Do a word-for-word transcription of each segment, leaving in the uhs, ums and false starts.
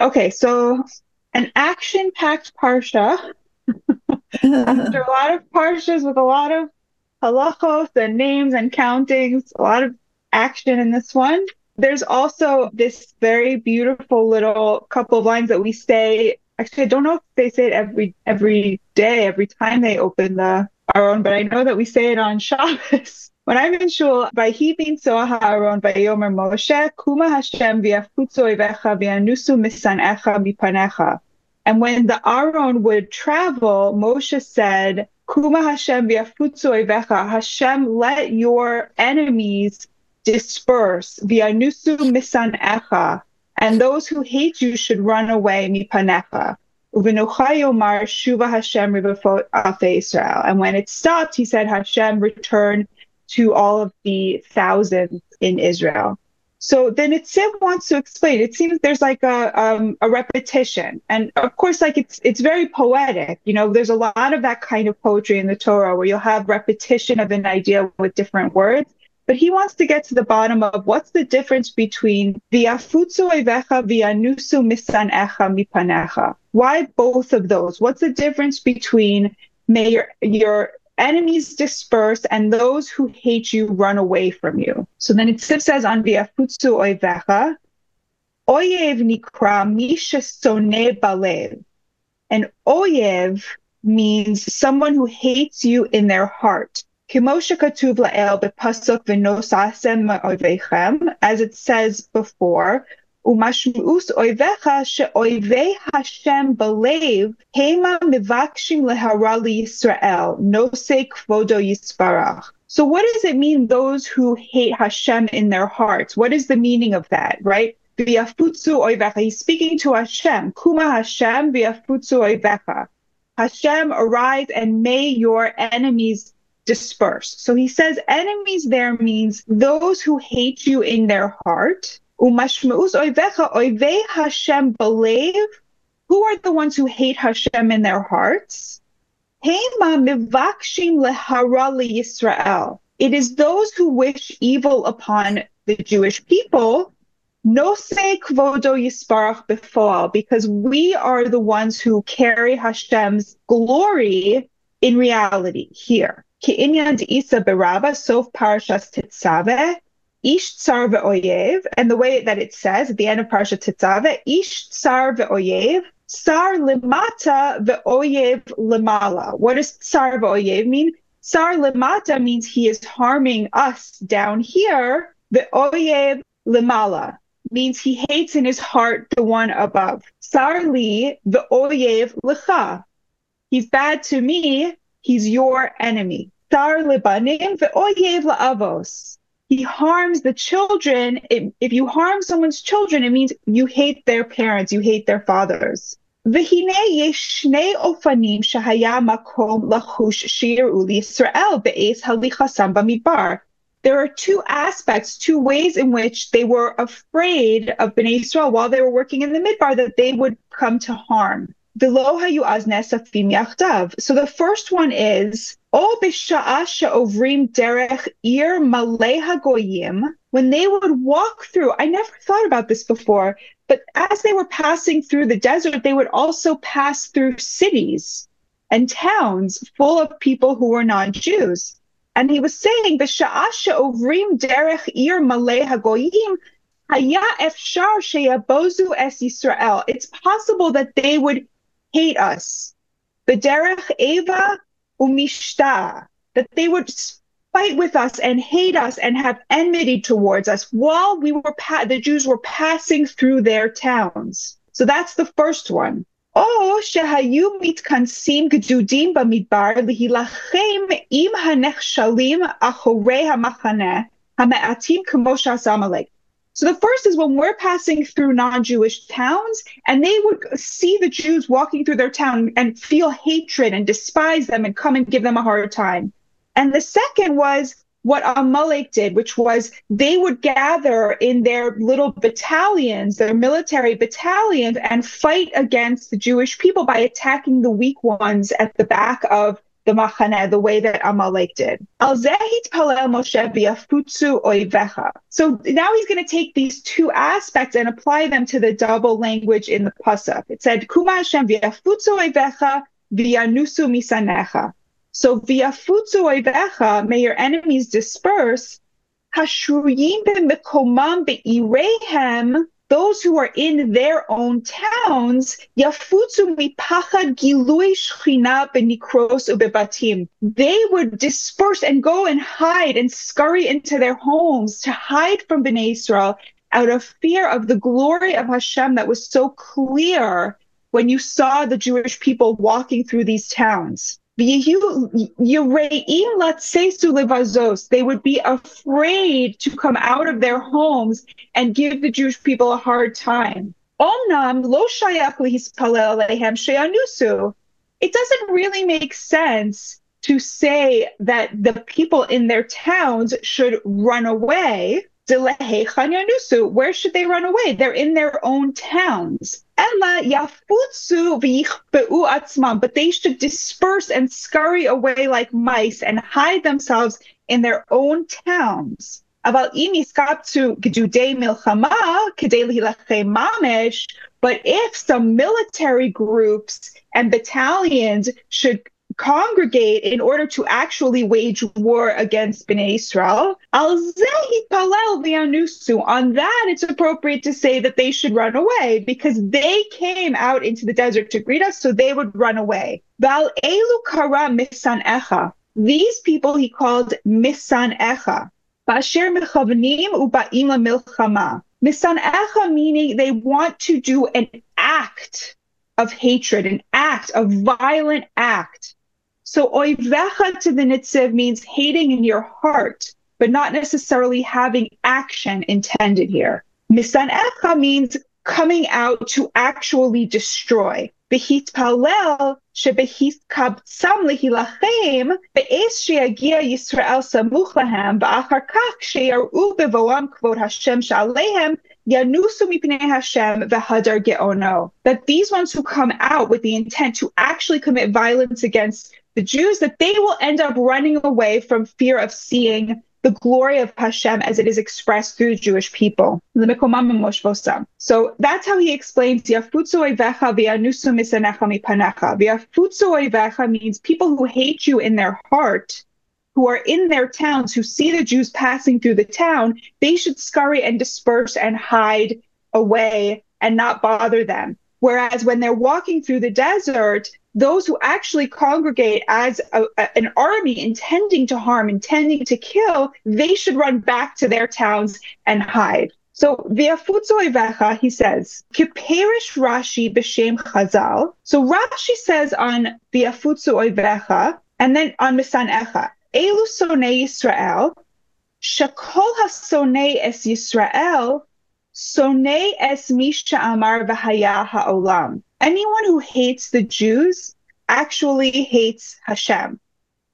Okay, so an action-packed parsha after a lot of parshas with a lot of halachos and names and countings, a lot of action in this one. There's also this very beautiful little couple of lines that we say. Actually, I don't know if they say it every every day, every time they open the Aron, but I know that we say it on Shabbos. When I'm in shul, Vayhi b'nitzoa ha'aron vayomer Moshe, Kuma Hashem v'yafutzu oivecha v'yanusu misanecha mipanecha. And when the Aron would travel, Moshe said, Kuma Hashem v'yafutzu oivecha, Hashem, let your enemies disperse, v'yanusu misanecha, and those who hate you should run away, mipanecha. Uvenocha yomar shuva Hashem rivafot afei Israel. And when it stopped, he said, Hashem, return to all of the thousands in Israel. So then Itziv wants to explain. It seems there's like a um, a repetition, and of course, like it's it's very poetic. You know, there's a lot of that kind of poetry in the Torah where you'll have repetition of an idea with different words. But he wants to get to the bottom of what's the difference between v'yafutzu oivecha v'yanusu misanecha mipanecha. Why both of those? What's the difference between may your your enemies disperse and those who hate you run away from you? So then it says on v'yafutzu oivecha, oyev nikra mi shesoneh balev. And oyev means someone who hates you in their heart. As it says before, umashmuus oivecha sheoivei Hashem balev heima mivakshim lehara liyisrael nosei kvodo yisbarach. So what does it mean, those who hate Hashem in their hearts? What is the meaning of that, right? V'yafutzu oivecha. He's speaking to Hashem. Kuma Hashem v'yafutzu oivecha. Hashem, arise and may your enemies disperse. So he says enemies there means those who hate you in their heart. Umashmeus oivecha oivei Hashem balev. Who are the ones who hate Hashem in their hearts? Heima mivakshim lehara liyisrael. It is those who wish evil upon the Jewish people. Nosei kvodo yisbarach b'foal, because we are the ones who carry Hashem's glory in reality here. Ki'inyan de'isa berava sof parashas Tetzaveh. Ish tsar ve'oyev, and the way that it says at the end of Parsha Tetzaveh, ish tsar ve'oyev, tsar limata ve'oyev limala. What does tsar ve'oyev mean? Tsar limata means he is harming us down here. Ve'oyev limala means he hates in his heart the one above. Tsar li ve'oyev lecha. He's bad to me, he's your enemy. Tsar libanim ve'oyev la'avos. He harms the children. If you harm someone's children, it means you hate their parents, you hate their fathers. There are two aspects, two ways in which they were afraid of Bnei Yisrael while they were working in the Midbar, that they would come to harm. So the first one is, when they would walk through, I never thought about this before, but as they were passing through the desert, they would also pass through cities and towns full of people who were non-Jews. And he was saying, it's possible that they would hate us. B'derech eva umishta, that they would fight with us and hate us and have enmity towards us while we were pa- the Jews were passing through their towns. So that's the first one. O shehayu mitkansim gedudim bamidbar lehilachem im hanechshalim achorei hamachaneh hame'atim kamo she'asa Amalek. So the first is when we're passing through non-Jewish towns and they would see the Jews walking through their town and feel hatred and despise them and come and give them a hard time. And the second was what Amalek did, which was they would gather in their little battalions, their military battalions, and fight against the Jewish people by attacking the weak ones at the back of the Machaneh, the way that Amalek did. Al zeh hitpalel Moshe b'yafutzu oivecha. So now he's going to take these two aspects and apply them to the double language in the pasuk. It said, Kuma Hashem v'yafutzu oivecha v'yanusu misanecha. So v'yafutzu oivecha, may your enemies disperse, hashruyim b'mekomam b'ireihem, those who are in their own towns, yafutzu mipachad gilui shchina benikros ubebatim. They would disperse and go and hide and scurry into their homes to hide from Bnei Israel out of fear of the glory of Hashem that was so clear when you saw the Jewish people walking through these towns. They would be afraid to come out of their homes and give the Jewish people a hard time. It doesn't really make sense to say that the people in their towns should run away. Where should they run away? They're in their own towns. But they should disperse and scurry away like mice and hide themselves in their own towns. But if some military groups and battalions should congregate in order to actually wage war against Bnei Israel, on that it's appropriate to say that they should run away, because they came out into the desert to greet us, so they would run away. These people he called misanecha. Misanecha meaning they want to do an act of hatred, an act, a violent act. So oivecha to the nitziv means hating in your heart, but not necessarily having action intended here. Misanecha means coming out to actually destroy. Behitpalel shebehitkabtsam lehilachem be'ez sheyagia Yisrael samuch lahem ba'achar kach sheyaru bevoam kvod Hashem sha'alehem yanusu mipnei Hashem v'hadar ge'ono. That these ones who come out with the intent to actually commit violence against the Jews, that they will end up running away from fear of seeing the glory of Hashem as it is expressed through the Jewish people. So that's how he explains Yafutzu oivecha v'yanusu misanecha mipanecha. Yafutzu oivecha means people who hate you in their heart, who are in their towns, who see the Jews passing through the town, they should scurry and disperse and hide away and not bother them. Whereas when they're walking through the desert, those who actually congregate as a, a, an army intending to harm, intending to kill, they should run back to their towns and hide. So, V'yafutzu oivecha, he says, Kiperish Rashi b'shem Chazal. So Rashi says on V'yafutzu oivecha, and then on Misanecha, Elu sonei Yisrael, shekol ha-sonei es Yisrael, sonei es mi she'amar v'haya ha'olam. Anyone who hates the Jews actually hates Hashem.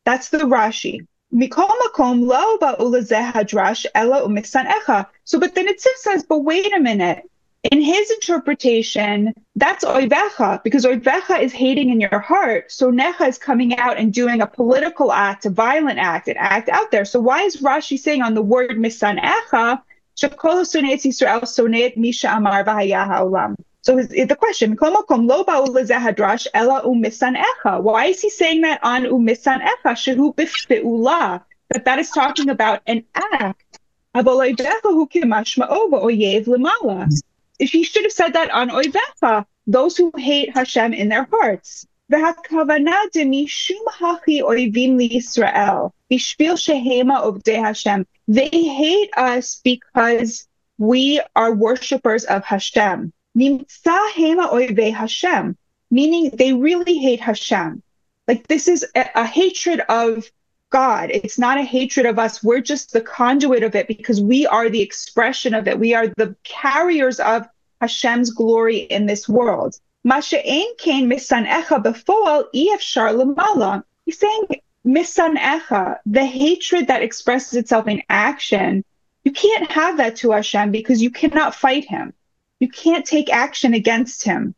That's the Rashi. Mikol makom lo ba'u lezeh hadrash ela u'misanecha. So, but then it says, but wait a minute. In his interpretation, that's oivecha, because oivecha is hating in your heart. So necha is coming out and doing a political act, a violent act, an act out there. So why is Rashi saying on the word misanecha, shekol sonei et Yisrael sonei et mi she'amar v'haya ha'olam? So is the question, why is he saying that on u'misanecha shehu b'fe'ula, that that is talking about an act? He should have said that on oivecha, those who hate Hashem in their hearts. They hate us because we are worshippers of Hashem. Meaning they really hate Hashem. Like, this is a, a hatred of God. It's not a hatred of us. We're just the conduit of it, because we are the expression of it. We are the carriers of Hashem's glory in this world. He's saying misanecha, the hatred that expresses itself in action, you can't have that to Hashem, because you cannot fight him. You can't take action against him.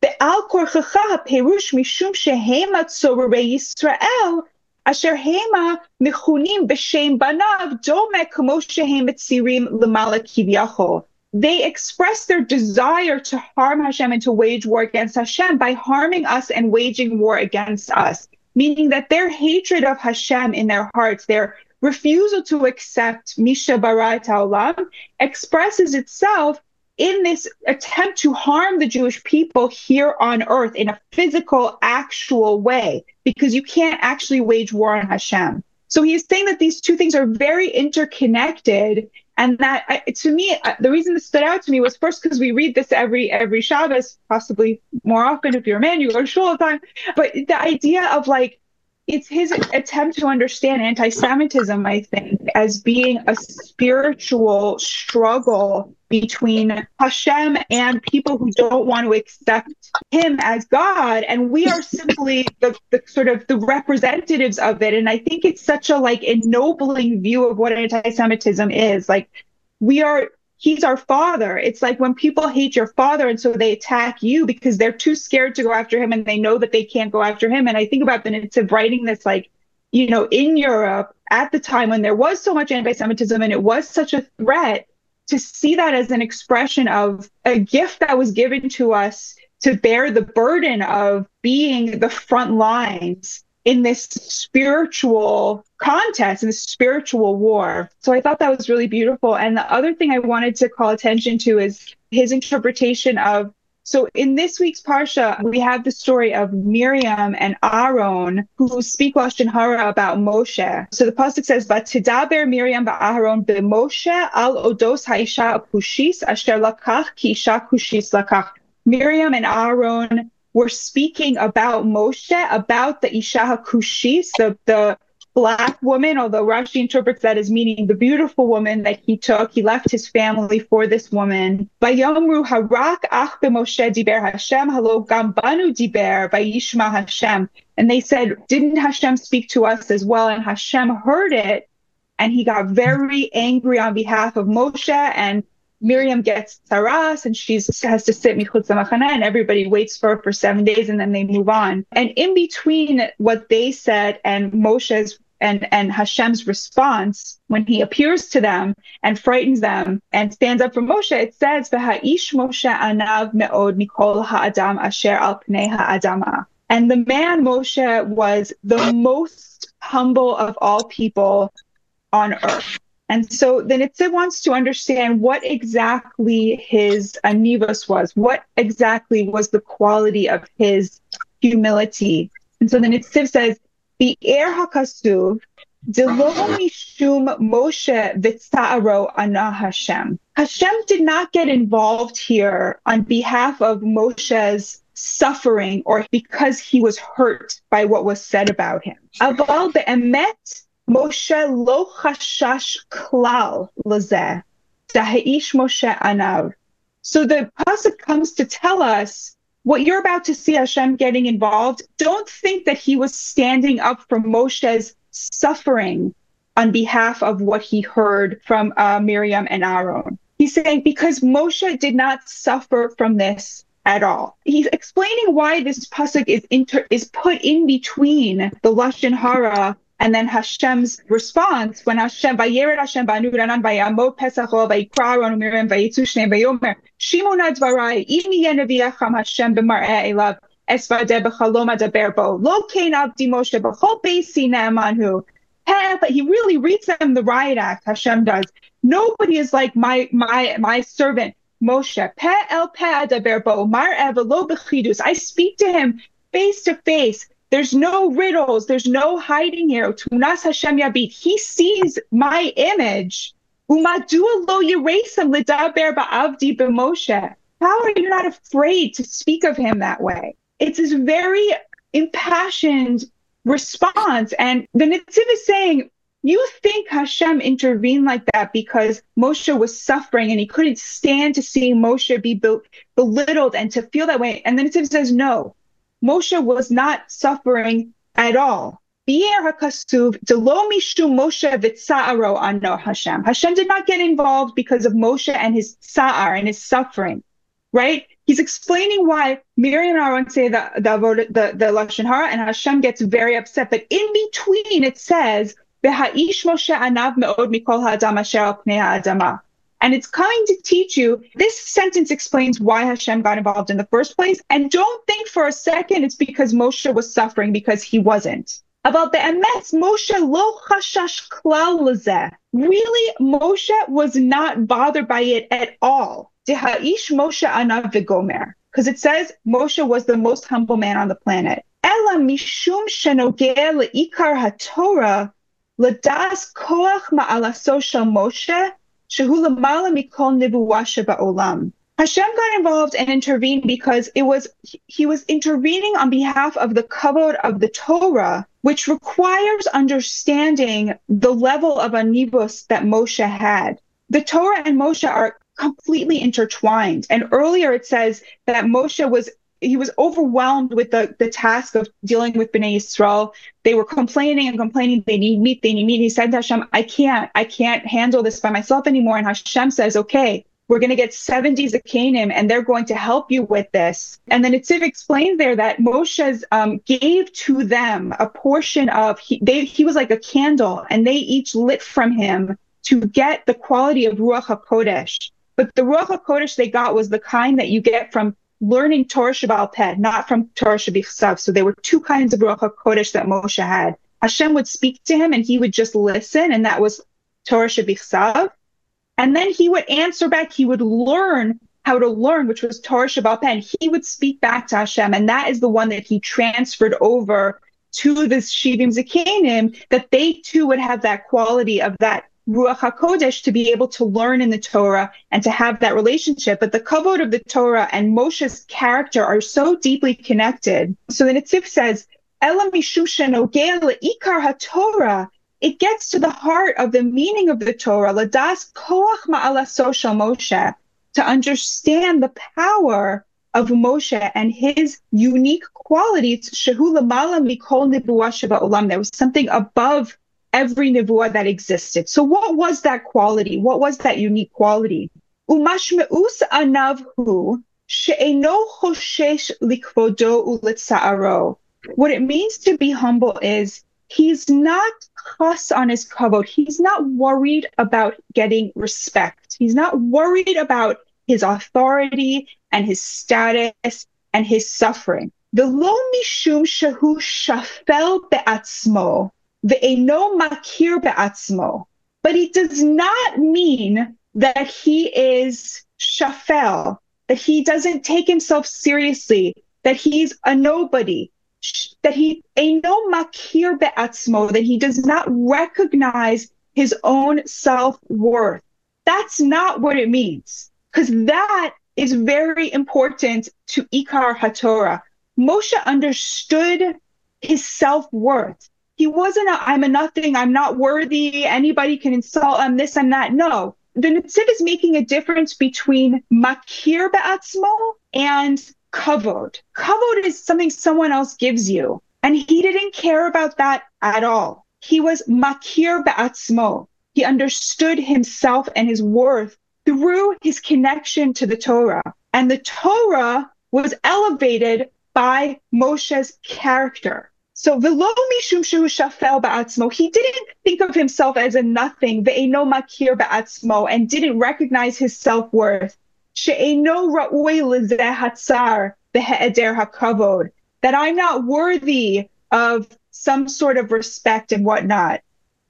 Be'al korchecha ha'perush mishum shehema tzorei Yisrael asher hema mechunim b'shem banav domeh kamo shehem etzirim lemala kivyachol. They express their desire to harm Hashem and to wage war against Hashem by harming us and waging war against us, meaning that their hatred of Hashem in their hearts, their refusal to accept Misha Bara et Haolam, expresses itself in this attempt to harm the Jewish people here on earth in a physical, actual way, because you can't actually wage war on Hashem. So he is saying that these two things are very interconnected, and that, to me, the reason this stood out to me was first because we read this every every Shabbos, possibly more often if you're a man, you go to shul all the time. But the idea of, like, it's his attempt to understand anti-Semitism, I think, as being a spiritual struggle between Hashem and people who don't want to accept him as God. And we are simply the, the sort of the representatives of it. And I think it's such a like ennobling view of what anti-Semitism is. Like, we are, he's our father. It's like when people hate your father and so they attack you because they're too scared to go after him and they know that they can't go after him. And I think about the Nitziv of writing this, like, you know, in Europe at the time when there was so much anti-Semitism and it was such a threat, to see that as an expression of a gift that was given to us to bear the burden of being the front lines in this spiritual contest, in this spiritual war. So I thought that was really beautiful. And the other thing I wanted to call attention to is his interpretation of, so in this week's Parsha, we have the story of Miriam and Aaron, who speak Lashon Hara about Moshe. So the Pasuk says, "Vatidaber Miriam va'Aaron b'Moshe al odos ha'isha kushis asher lakach ki isha kushis lakach." Miriam and Aaron were speaking about Moshe, about the isha kushis, the, the black woman, although Rashi interprets that as meaning the beautiful woman that he took. He left his family for this woman. Vayomru harak ach b'Moshe diber Hashem, halo gam banu diber vayishma Hashem. And they said, didn't Hashem speak to us as well? And Hashem heard it, and he got very angry on behalf of Moshe, and Miriam gets tzaras, and she has to sit michutz ha'machana, and everybody waits for her for seven days, and then they move on. And in between what they said and Moshe's And, and Hashem's response when he appears to them and frightens them and stands up for Moshe, it says, "V'ha'ish Moshe anav me'od mikol ha'adam asher al pnei ha'adama." And the man Moshe was the most humble of all people on earth. And so the Nitziv wants to understand what exactly his anivos was, what exactly was the quality of his humility. And so the Nitziv says, "Bi'er hakasuv delo mishum Moshe v'tza'aro ana Hashem." Hashem did not get involved here on behalf of Moshe's suffering or because he was hurt by what was said about him. Aval be'emet Moshe lo chashash klal lezeh daheish Moshe anav. So the pasuk comes to tell us, what you're about to see Hashem getting involved, don't think that he was standing up for Moshe's suffering on behalf of what he heard from uh, Miriam and Aaron. He's saying, because Moshe did not suffer from this at all. He's explaining why this pasuk is inter- is put in between the Lashon Hara and then Hashem's response, when Hashem, "Vayered Hashem banu ranan vayamod pesacho vayikra Aaron uMiriam vayitzu shneim vayomer Shimon advarai im yeneviacham Hashem b'mar'eh elav esvadeh b'chalom adaber bo lo kein avdi Moshe b'chol beisi ne'amanhu." But he really reads them the riot act. Hashem does. Nobody is like my my my servant Moshe. Peh el peh adaber bo mar'eh v'lo b'chidus. I speak to him face to face. There's no riddles. There's no hiding here. Tunas Hashem yabit. He sees my image. Umadua lo yireisam lidaber ba'avdi b'Moshe. How are you not afraid to speak of him that way? It's this very impassioned response. And the Nitziv is saying, you think Hashem intervened like that because Moshe was suffering and he couldn't stand to see Moshe be bel- belittled and to feel that way. And the Nitziv says, no. Moshe was not suffering at all. Hashem did not get involved because of Moshe and his tsa'ar and his suffering, right? He's explaining why Miriam and Aaron say the the the, the Lashon Hara, and Hashem gets very upset. But in between, it says, "V'ha'ish Moshe anav me'od mikol ha'adam asher al pnei ha'adama." And it's coming to teach you, this sentence explains why Hashem got involved in the first place. And don't think for a second it's because Moshe was suffering, because he wasn't. About the emes, Moshe lo chashash klal lezeh. Really, Moshe was not bothered by it at all. Deha'ish Moshe anav v'gomer. Because it says Moshe was the most humble man on the planet. Ela mishum shenogeh le'ikar ha'torah ledas koach ma'alaso shel Moshe. Hashem got involved and intervened because it was he was intervening on behalf of the kavod of the Torah, which requires understanding the level of anivus that Moshe had. The Torah and Moshe are completely intertwined. And earlier it says that Moshe was he was overwhelmed with the, the task of dealing with Bnei Yisrael. They were complaining and complaining, they need meat, they need meat. He said to Hashem, I can't, I can't handle this by myself anymore. And Hashem says, okay, we're going to get seventy Zakanim and they're going to help you with this. And then Itziv explains there that Moshe um, gave to them a portion of, he, they, he was like a candle and they each lit from him to get the quality of Ruach HaKodesh. But the Ruach HaKodesh they got was the kind that you get from learning Torah Shebaal Peh, not from Torah Shebichsav. So there were two kinds of Ruach HaKodesh that Moshe had. Hashem would speak to him and he would just listen, and that was Torah Shebichsav. And then he would answer back. He would learn how to learn, which was Torah Shebaal Peh. And he would speak back to Hashem. And that is the one that he transferred over to the Shivim Zakanim, that they too would have that quality of that Ruach HaKodesh to be able to learn in the Torah and to have that relationship. But the kavod of the Torah and Moshe's character are so deeply connected. So then Itziv says, Ela mishum shenogeh le'ikar ha'Torah. It gets to the heart of the meaning of the Torah, Ladas koach ma'alaso shel Moshe, to understand the power of Moshe and his unique qualities, shehu lamala mikol nibuah sheba'olam. There was something above every nevuah that existed. So what was that quality? What was that unique quality? Umashmeus anavhu she'eno choshesh likvodo uletza'aro. What it means to be humble is he's not chas on his kavod. He's not worried about getting respect. He's not worried about his authority and his status and his suffering. The lo mishum shehu shafel be'atzmo. Ve'eno makir be'atzmo. But it does not mean that he is shafel, that he doesn't take himself seriously, that he's a nobody, that he eino makir be'atzmo, that he does not recognize his own self-worth. That's not what it means, because that is very important to Ikar HaTorah. Moshe understood his self-worth. He wasn't a, I'm a nothing, I'm not worthy, anybody can insult, I'm this, I'm that. No. The Nitziv is making a difference between makir be'atzmo and kavod. Kavod is something someone else gives you. And he didn't care about that at all. He was makir be'atzmo. He understood himself and his worth through his connection to the Torah. And the Torah was elevated by Moshe's character. So v'lo mishum shehu shafel ba'atzmo, he didn't think of himself as a nothing, ve'eno makir ba'atzmo, and didn't recognize his self-worth. She'eno ra'ui lezeh hatzar v'he'eder ha'kavod, that I'm not worthy of some sort of respect and whatnot.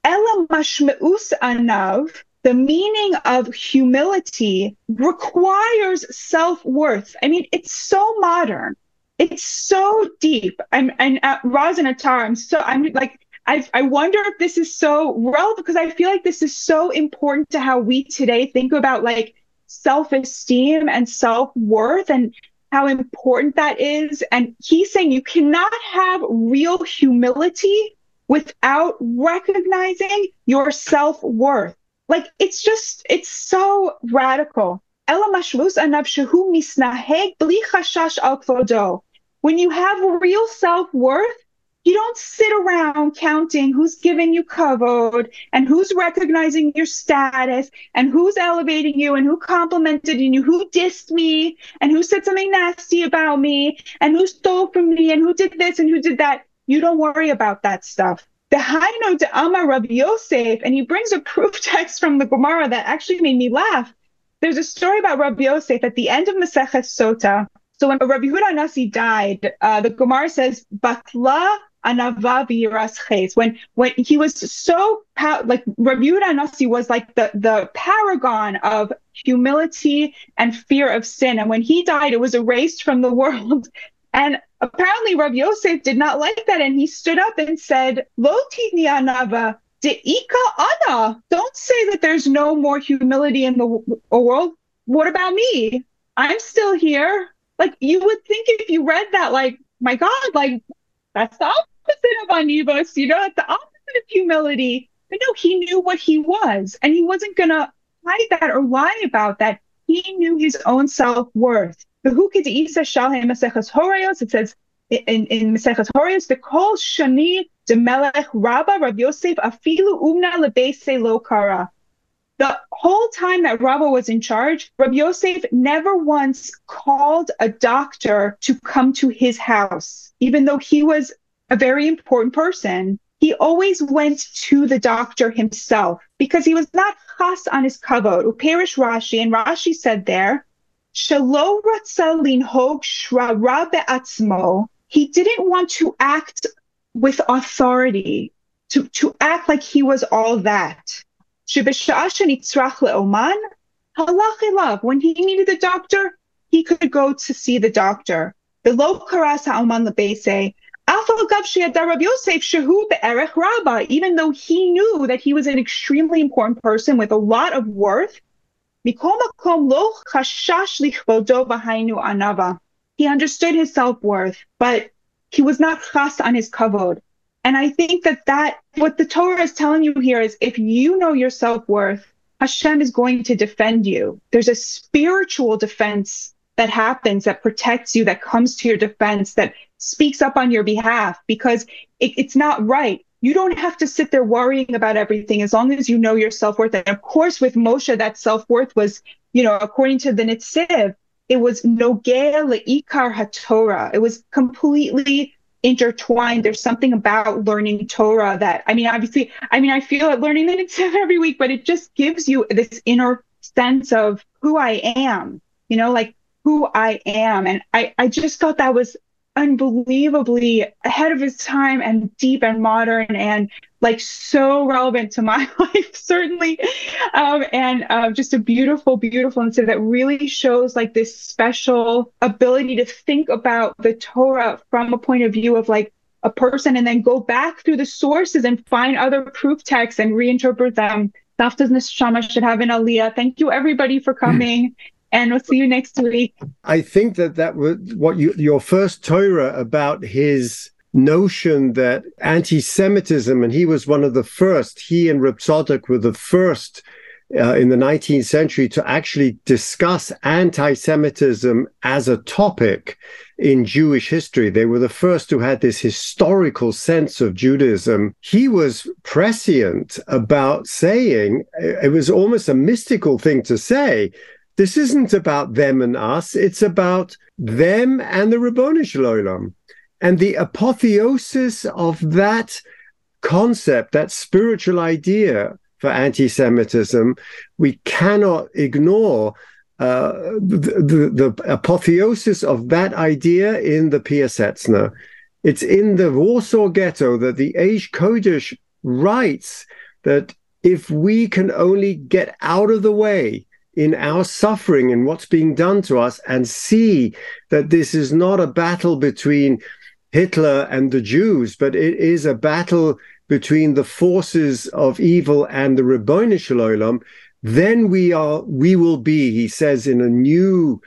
Ela mashmeus anav, the meaning of humility requires self-worth. I mean, it's so modern. It's so deep. I'm and uh, Roz and Atar, I'm so I'm like I I wonder if this is so relevant, because I feel like this is so important to how we today think about like self-esteem and self-worth and how important that is. And he's saying you cannot have real humility without recognizing your self-worth. Like it's just it's so radical. When you have real self-worth, You don't sit around counting who's giving you covered and who's recognizing your status and who's elevating you and who complimented you, who dissed me and who said something nasty about me and who stole from me and who did this and who did that. You don't worry about that stuff. The Hainu de'amar Rabbi Yosef, and he brings a proof text from the Gemara that actually made me laugh. There's a story about Rabbi Yosef at the end of Masechet Sota. So when Rabbi Yehuda Hanasi died, uh, the Gemara says, "Batla anava v'yiras ches." When when he was so pow- like Rabbi Yehuda Hanasi was like the the paragon of humility and fear of sin, and when he died, it was erased from the world. And apparently, Rabbi Yosef did not like that, and he stood up and said, "Lo titni anava de'ika ana." Don't say that there's no more humility in the world. What about me? I'm still here. Like, you would think if you read that, like, my God, like, that's the opposite of anivos, you know, it's the opposite of humility. But no, he knew what he was, and he wasn't going to hide that or lie about that. He knew his own self-worth. It says in, in Mesechus Horayos, the Kol Shani Demelech Rabba Rabbi Yosef Afilu Umna Lebese Lo Kara. The whole time that Rabba was in charge, Rabbi Yosef never once called a doctor to come to his house, even though he was a very important person. He always went to the doctor himself because he was not chas on his kavod. Uperish Rashi, and Rashi said there, Shelo ratza linhog shra be'atzmo. He didn't want to act with authority, to, to act like he was all that. When he needed a doctor, he could go to see the doctor. The lo karas ha'oman lebese, even though he knew that he was an extremely important person with a lot of worth, he understood his self-worth, but he was not chas on his kavod. And I think that, that what the Torah is telling you here is, if you know your self-worth, Hashem is going to defend you. There's a spiritual defense that happens, that protects you, that comes to your defense, that speaks up on your behalf, because it, it's not right. You don't have to sit there worrying about everything as long as you know your self-worth. And of course, with Moshe, that self-worth was, you know, according to the Nitziv, it was nogea le'ikar haTorah. It was completely intertwined. There's something about learning Torah that, I mean, obviously, I mean, I feel it learning the Nitziv every week, but it just gives you this inner sense of who I am, you know, like who I am. And I, I just thought that was unbelievably ahead of his time and deep and modern and like so relevant to my life, certainly. Um, and uh, just a beautiful, beautiful insight that really shows like this special ability to think about the Torah from a point of view of like a person and then go back through the sources and find other proof texts and reinterpret them. Savta's Neshama should have an aliyah. Thank you everybody for coming. And we'll see you next week. I think that that was what you, your first Torah about his notion that anti-Semitism, and he was one of the first, he and Reb Tzadok were the first uh, in the nineteenth century to actually discuss anti-Semitism as a topic in Jewish history. They were the first who had this historical sense of Judaism. He was prescient about saying, it was almost a mystical thing to say, this isn't about them and us, it's about them and the Ribono Shel Olam. And the apotheosis of that concept, that spiritual idea for anti-Semitism, we cannot ignore uh, the, the, the apotheosis of that idea in the Pia Setzner. It's in the Warsaw Ghetto that the Eish Kodesh writes that if we can only get out of the way in our suffering and what's being done to us and see that this is not a battle between Hitler and the Jews, but it is a battle between the forces of evil and the Ribono Shel Olam, then we are, we will be, he says in a new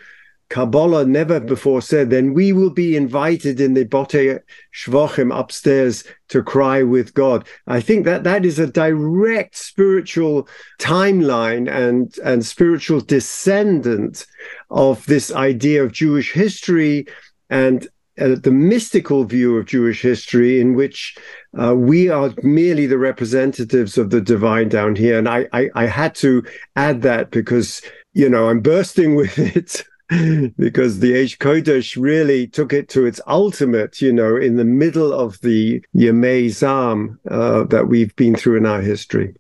Kabbalah never before said, then we will be invited in the Botei Shvochim upstairs to cry with God. I think that that is a direct spiritual timeline and, and spiritual descendant of this idea of Jewish history and uh, the mystical view of Jewish history in which uh, we are merely the representatives of the divine down here. And I, I, I had to add that because, you know, I'm bursting with it. Because the Eish Kodesh really took it to its ultimate, you know, in the middle of the Yemei Zam uh, that we've been through in our history.